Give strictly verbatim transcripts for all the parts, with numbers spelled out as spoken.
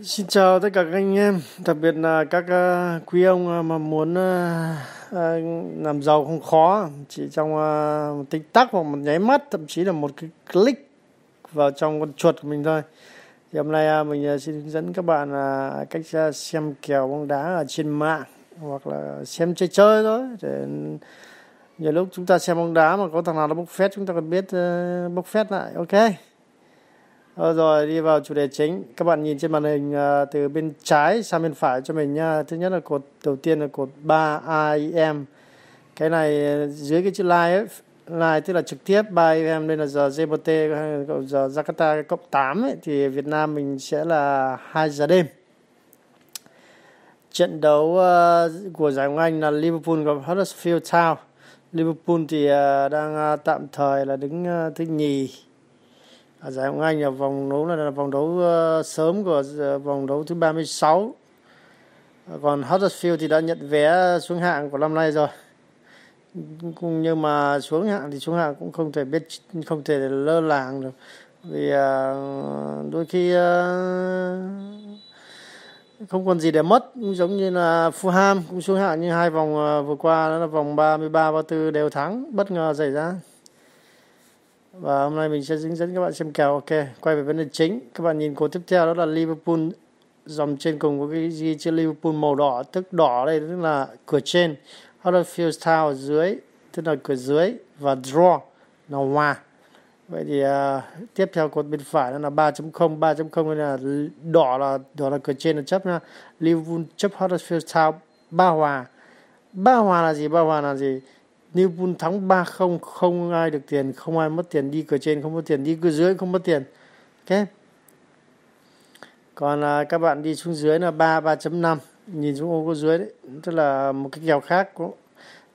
Xin chào tất cả các anh em, đặc biệt là các uh, quý ông mà muốn uh, uh, làm giàu không khó, chỉ trong uh, một tích tắc hoặc một nháy mắt, thậm chí là một cái click vào trong con chuột của mình thôi. Thì hôm nay uh, mình uh, xin hướng dẫn các bạn uh, cách uh, xem kèo bóng đá ở trên mạng hoặc là xem chơi chơi thôi. Để nhiều lúc chúng ta xem bóng đá mà có thằng nào nó bốc phét chúng ta còn biết uh, bốc phét lại, ok. Rồi đi vào chủ đề chính, các bạn nhìn trên màn hình uh, từ bên trái sang bên phải cho mình nha. Thứ nhất là cột đầu tiên là cột ba A M. Cái này dưới cái chữ live ấy, live tức là trực tiếp, ba A M đây là giờ giê em tê cộng giờ Jakarta cộng tám ấy, thì Việt Nam mình sẽ là hai giờ đêm. Trận đấu uh, của giải Ngoại hạng Anh là Liverpool gặp Huddersfield Town. Liverpool thì uh, đang uh, tạm thời là đứng uh, thứ nhì ở giải Ngoại hạng Anh, là vòng đấu là vòng đấu uh, sớm của uh, vòng đấu thứ ba mươi sáu. Còn Huddersfield thì đã nhận vé xuống hạng của năm nay rồi. Nhưng mà xuống hạng thì xuống hạng cũng không thể biết không thể lơ làng được. Vì uh, đôi khi uh, không còn gì để mất, giống như là Fulham cũng xuống hạng như hai vòng uh, vừa qua, đó là vòng ba mươi ba ba mươi tư đều thắng, bất ngờ xảy ra. Và hôm nay mình sẽ hướng dẫn các bạn xem kèo. Ok, quay về vấn đề chính. Các bạn nhìn cột tiếp theo đó là Liverpool. Dòng trên cùng có cái gì chữ Liverpool màu đỏ, tức đỏ đây tức là cửa trên. Huddersfield Town dưới, tức là cửa dưới. Và draw là hòa. Vậy thì uh, tiếp theo cột bên phải đó là ba chấm không. ba chấm không là đỏ là đỏ là cửa trên là chấp nha. Liverpool chấp Huddersfield Town ba hòa. Ba hòa là gì? Ba hòa là gì? Liverpool thắng ba không, không ai được tiền, không ai mất tiền, đi cửa trên không mất tiền, đi cửa dưới không mất tiền. Ok. Còn à, các bạn đi xuống dưới là ba ba chấm năm, nhìn xuống ô cửa dưới đấy, tức là một cái kèo khác cũng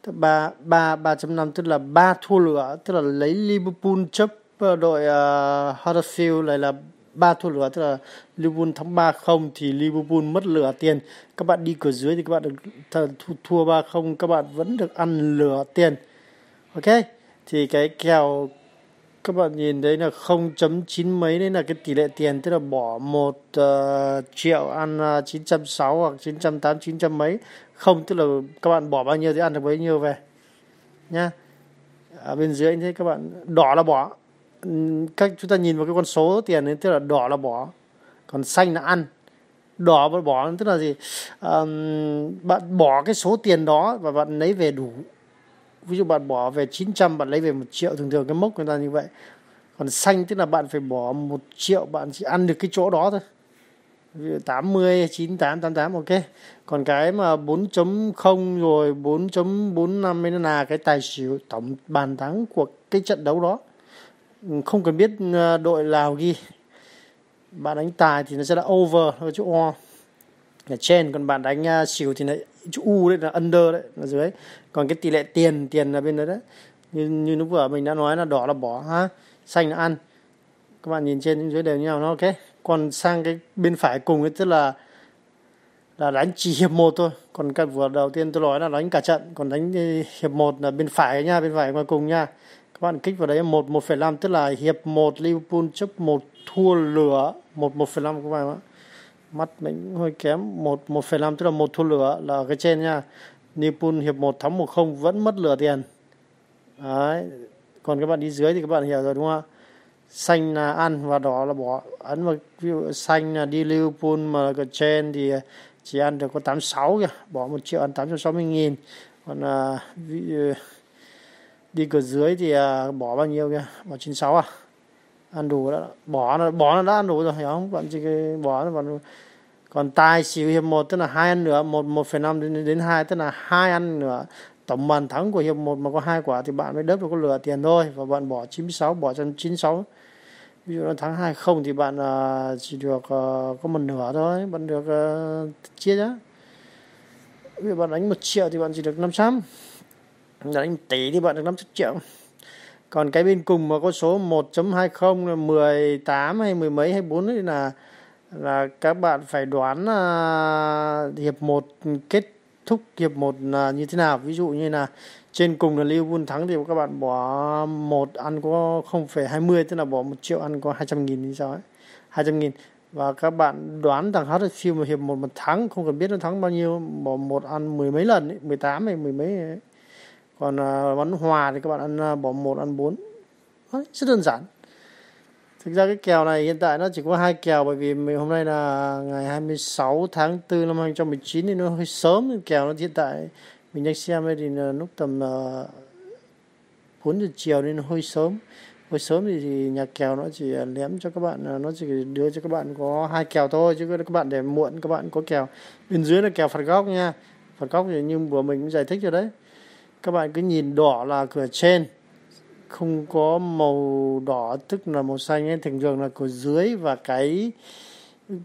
ba ba ba chấm năm tức là ba thua lửa, tức là lấy Liverpool chấp đội uh, Huddersfield này là ba thua lửa, tức là Liverpool thắng ba không thì Liverpool mất lửa tiền. Các bạn đi cửa dưới thì các bạn được thua ba không, các bạn vẫn được ăn lửa tiền. Ok, thì cái kèo các bạn nhìn đấy là không chấm chín mấy, đấy là cái tỷ lệ tiền, tức là bỏ một uh, triệu ăn uh, chín trăm sáu mươi hoặc chín trăm tám mươi, chín trăm mấy. Không, tức là các bạn bỏ bao nhiêu thì ăn được bấy nhiêu về nhá. Ở bên dưới thế các bạn đỏ là bỏ, cách chúng ta nhìn vào cái con số tiền ấy, tức là đỏ là bỏ, còn xanh là ăn. Đỏ và bỏ tức là gì? À, bạn bỏ cái số tiền đó và bạn lấy về đủ. Ví dụ bạn bỏ về chín trăm, bạn lấy về một triệu, thường thường cái mốc người ta như vậy. Còn xanh tức là bạn phải bỏ một triệu, bạn chỉ ăn được cái chỗ đó thôi. tám mươi, chín mươi tám, tám mươi tám, ok. Còn cái mà bốn chấm không rồi bốn chấm bốn mươi lăm mới là cái tài xỉu tổng bàn thắng của cái trận đấu đó. Không cần biết đội nào ghi, bạn đánh tài thì nó sẽ là over, nó chữ O ở trên, còn bạn đánh xỉu thì lại chữ U đấy là under đấy ở dưới. Còn cái tỷ lệ tiền tiền là bên đó đấy, như như lúc vừa mình đã nói là đỏ là bỏ ha, xanh là ăn. Các bạn nhìn trên dưới đều như nhau nó ok. Còn sang cái bên phải cùng ấy, tức là là đánh chỉ hiệp một thôi. Còn cái vừa đầu tiên tôi nói là đánh cả trận, còn đánh hiệp một là bên phải nha, bên phải ngoài cùng nha. Các bạn kích vào đấy một một phẩy năm tức là hiệp một Liverpool chấp một thua lửa, một một phẩy năm các bạn ạ. Mắt mình hơi kém, một một phẩy năm tức là một thua lửa là cái trên nha. Liverpool hiệp một thắng một không vẫn mất lửa tiền. Đấy. Còn các bạn đi dưới thì các bạn hiểu rồi đúng không ạ? Xanh là ăn và đỏ là bỏ. Ấn vào ví dụ xanh là đi Liverpool mà cái trên thì chỉ ăn được có tám mươi sáu kìa, bỏ một triệu ăn tám trăm sáu mươi nghìn. Còn à, ví dụ đi cửa dưới thì uh, bỏ bao nhiêu kìa, bỏ chín mươi sáu à, ăn đủ đó, bỏ nó bỏ nó đã ăn đủ rồi hiểu không, bạn chỉ cái bỏ nó còn còn tài xỉu hiệp một tức là hai ăn nữa, một một phẩy năm đến đến hai tức là hai ăn nữa, tổng bàn thắng của hiệp một mà có hai quả thì bạn mới đớp được có lửa tiền thôi, và bạn bỏ chín mươi sáu, bỏ trong chín mươi sáu. Ví dụ nó thắng hai không thì bạn uh, chỉ được uh, có một nửa thôi, bạn được uh, chia nhá. Ví dụ bạn đánh một triệu thì bạn chỉ được năm trăm, đánh tỷ thì bạn được năm trăm triệu. Còn cái bên cùng mà có số một chấm hai mươi là mười tám hay mười mấy hay bốn ấy là là các bạn phải đoán uh, hiệp một kết thúc hiệp một là như thế nào. Ví dụ như là trên cùng là Liverpool thắng thì các bạn bỏ một ăn có không phẩy hai mươi, tức là bỏ một triệu ăn có hai trăm nghìn như sao ấy, hai trăm nghìn. Và các bạn đoán rằng hát xê một hiệp một một thắng, không cần biết nó thắng bao nhiêu, một, một ăn mười mấy lần, ấy, mười tám hay mười mấy ấy. Còn uh, bắn hòa thì các bạn ăn uh, bỏ một ăn bốn. Đấy, rất đơn giản. Thực ra cái kèo này hiện tại nó chỉ có hai kèo, bởi vì mình hôm nay là ngày hai mươi sáu tháng tư năm hai nghìn không trăm mười chín thì nó hơi sớm. Kèo nó hiện tại mình đang xem thì lúc tầm uh, bốn giờ chiều nên nó hơi sớm. Hồi sớm thì, thì nhà kèo nó chỉ ném cho các bạn, nó chỉ đưa cho các bạn có hai kèo thôi, chứ các bạn để muộn các bạn có kèo. Bên dưới là kèo phạt góc nha. Phạt góc thì như vừa mình cũng giải thích rồi đấy. Các bạn cứ nhìn đỏ là cửa trên, không có màu đỏ tức là màu xanh ấy, thường thường là cửa dưới. Và cái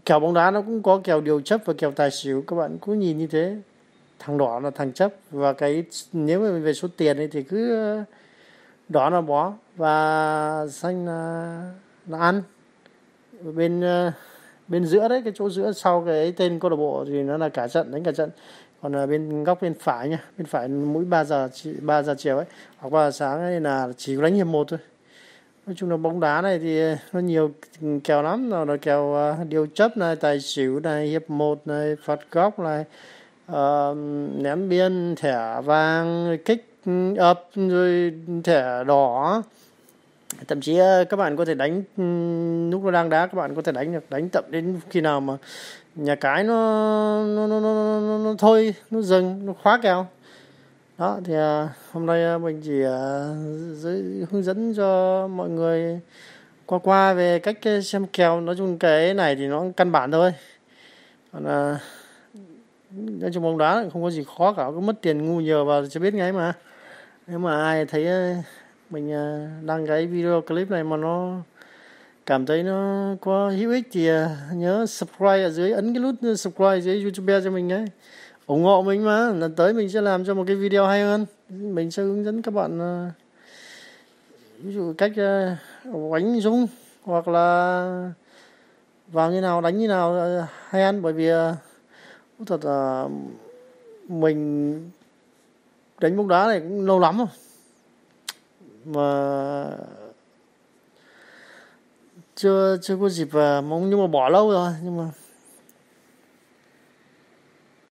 kèo bóng đá nó cũng có kèo điều chấp và kèo tài xỉu, các bạn cứ nhìn như thế. Thằng đỏ là thằng chấp, và cái nếu mà về số tiền ấy thì cứ đỏ là bó và xanh là, là ăn. Bên bên giữa đấy, cái chỗ giữa sau cái tên câu lạc bộ thì nó là cả trận, đánh cả trận. Còn là bên góc bên phải nha, bên phải mỗi ba giờ ba giờ chiều ấy hoặc ba giờ sáng ấy là chỉ có đánh hiệp một thôi. Nói chung là bóng đá này thì nó nhiều kèo lắm, nó là kèo điều chấp này, tài xỉu này, hiệp một này, phạt góc này, uh, ném biên, thẻ vàng, kích ập rồi thẻ đỏ. Thậm chí các bạn có thể đánh lúc nó đang đá, các bạn có thể đánh được đánh tậm đến khi nào mà nhà cái nó nó nó nó, nó, nó thôi, nó dừng, nó khóa kèo. Đó thì à, hôm nay mình chỉ à, giới, hướng dẫn cho mọi người qua qua về cách xem kèo. Nói chung cái này thì nó căn bản thôi. Còn à, nói chung bóng đá không có gì khó cả, cứ mất tiền ngu nhiều vào sẽ biết ngay mà. Nếu mà ai thấy mình đăng cái video clip này mà nó cảm thấy nó có hữu ích thì nhớ subscribe ở dưới, ấn cái nút subscribe ở dưới YouTube cho mình ấy, ủng hộ mình mà. Lần tới mình sẽ làm cho một cái video hay hơn, mình sẽ hướng dẫn các bạn ví dụ cách đánh rung hoặc là vào như nào, đánh như nào hay ăn. Bởi vì thật là mình đánh bóng đá này cũng lâu lắm rồi mà chưa chưa có dịp, mà nhưng mà bỏ lâu rồi nhưng mà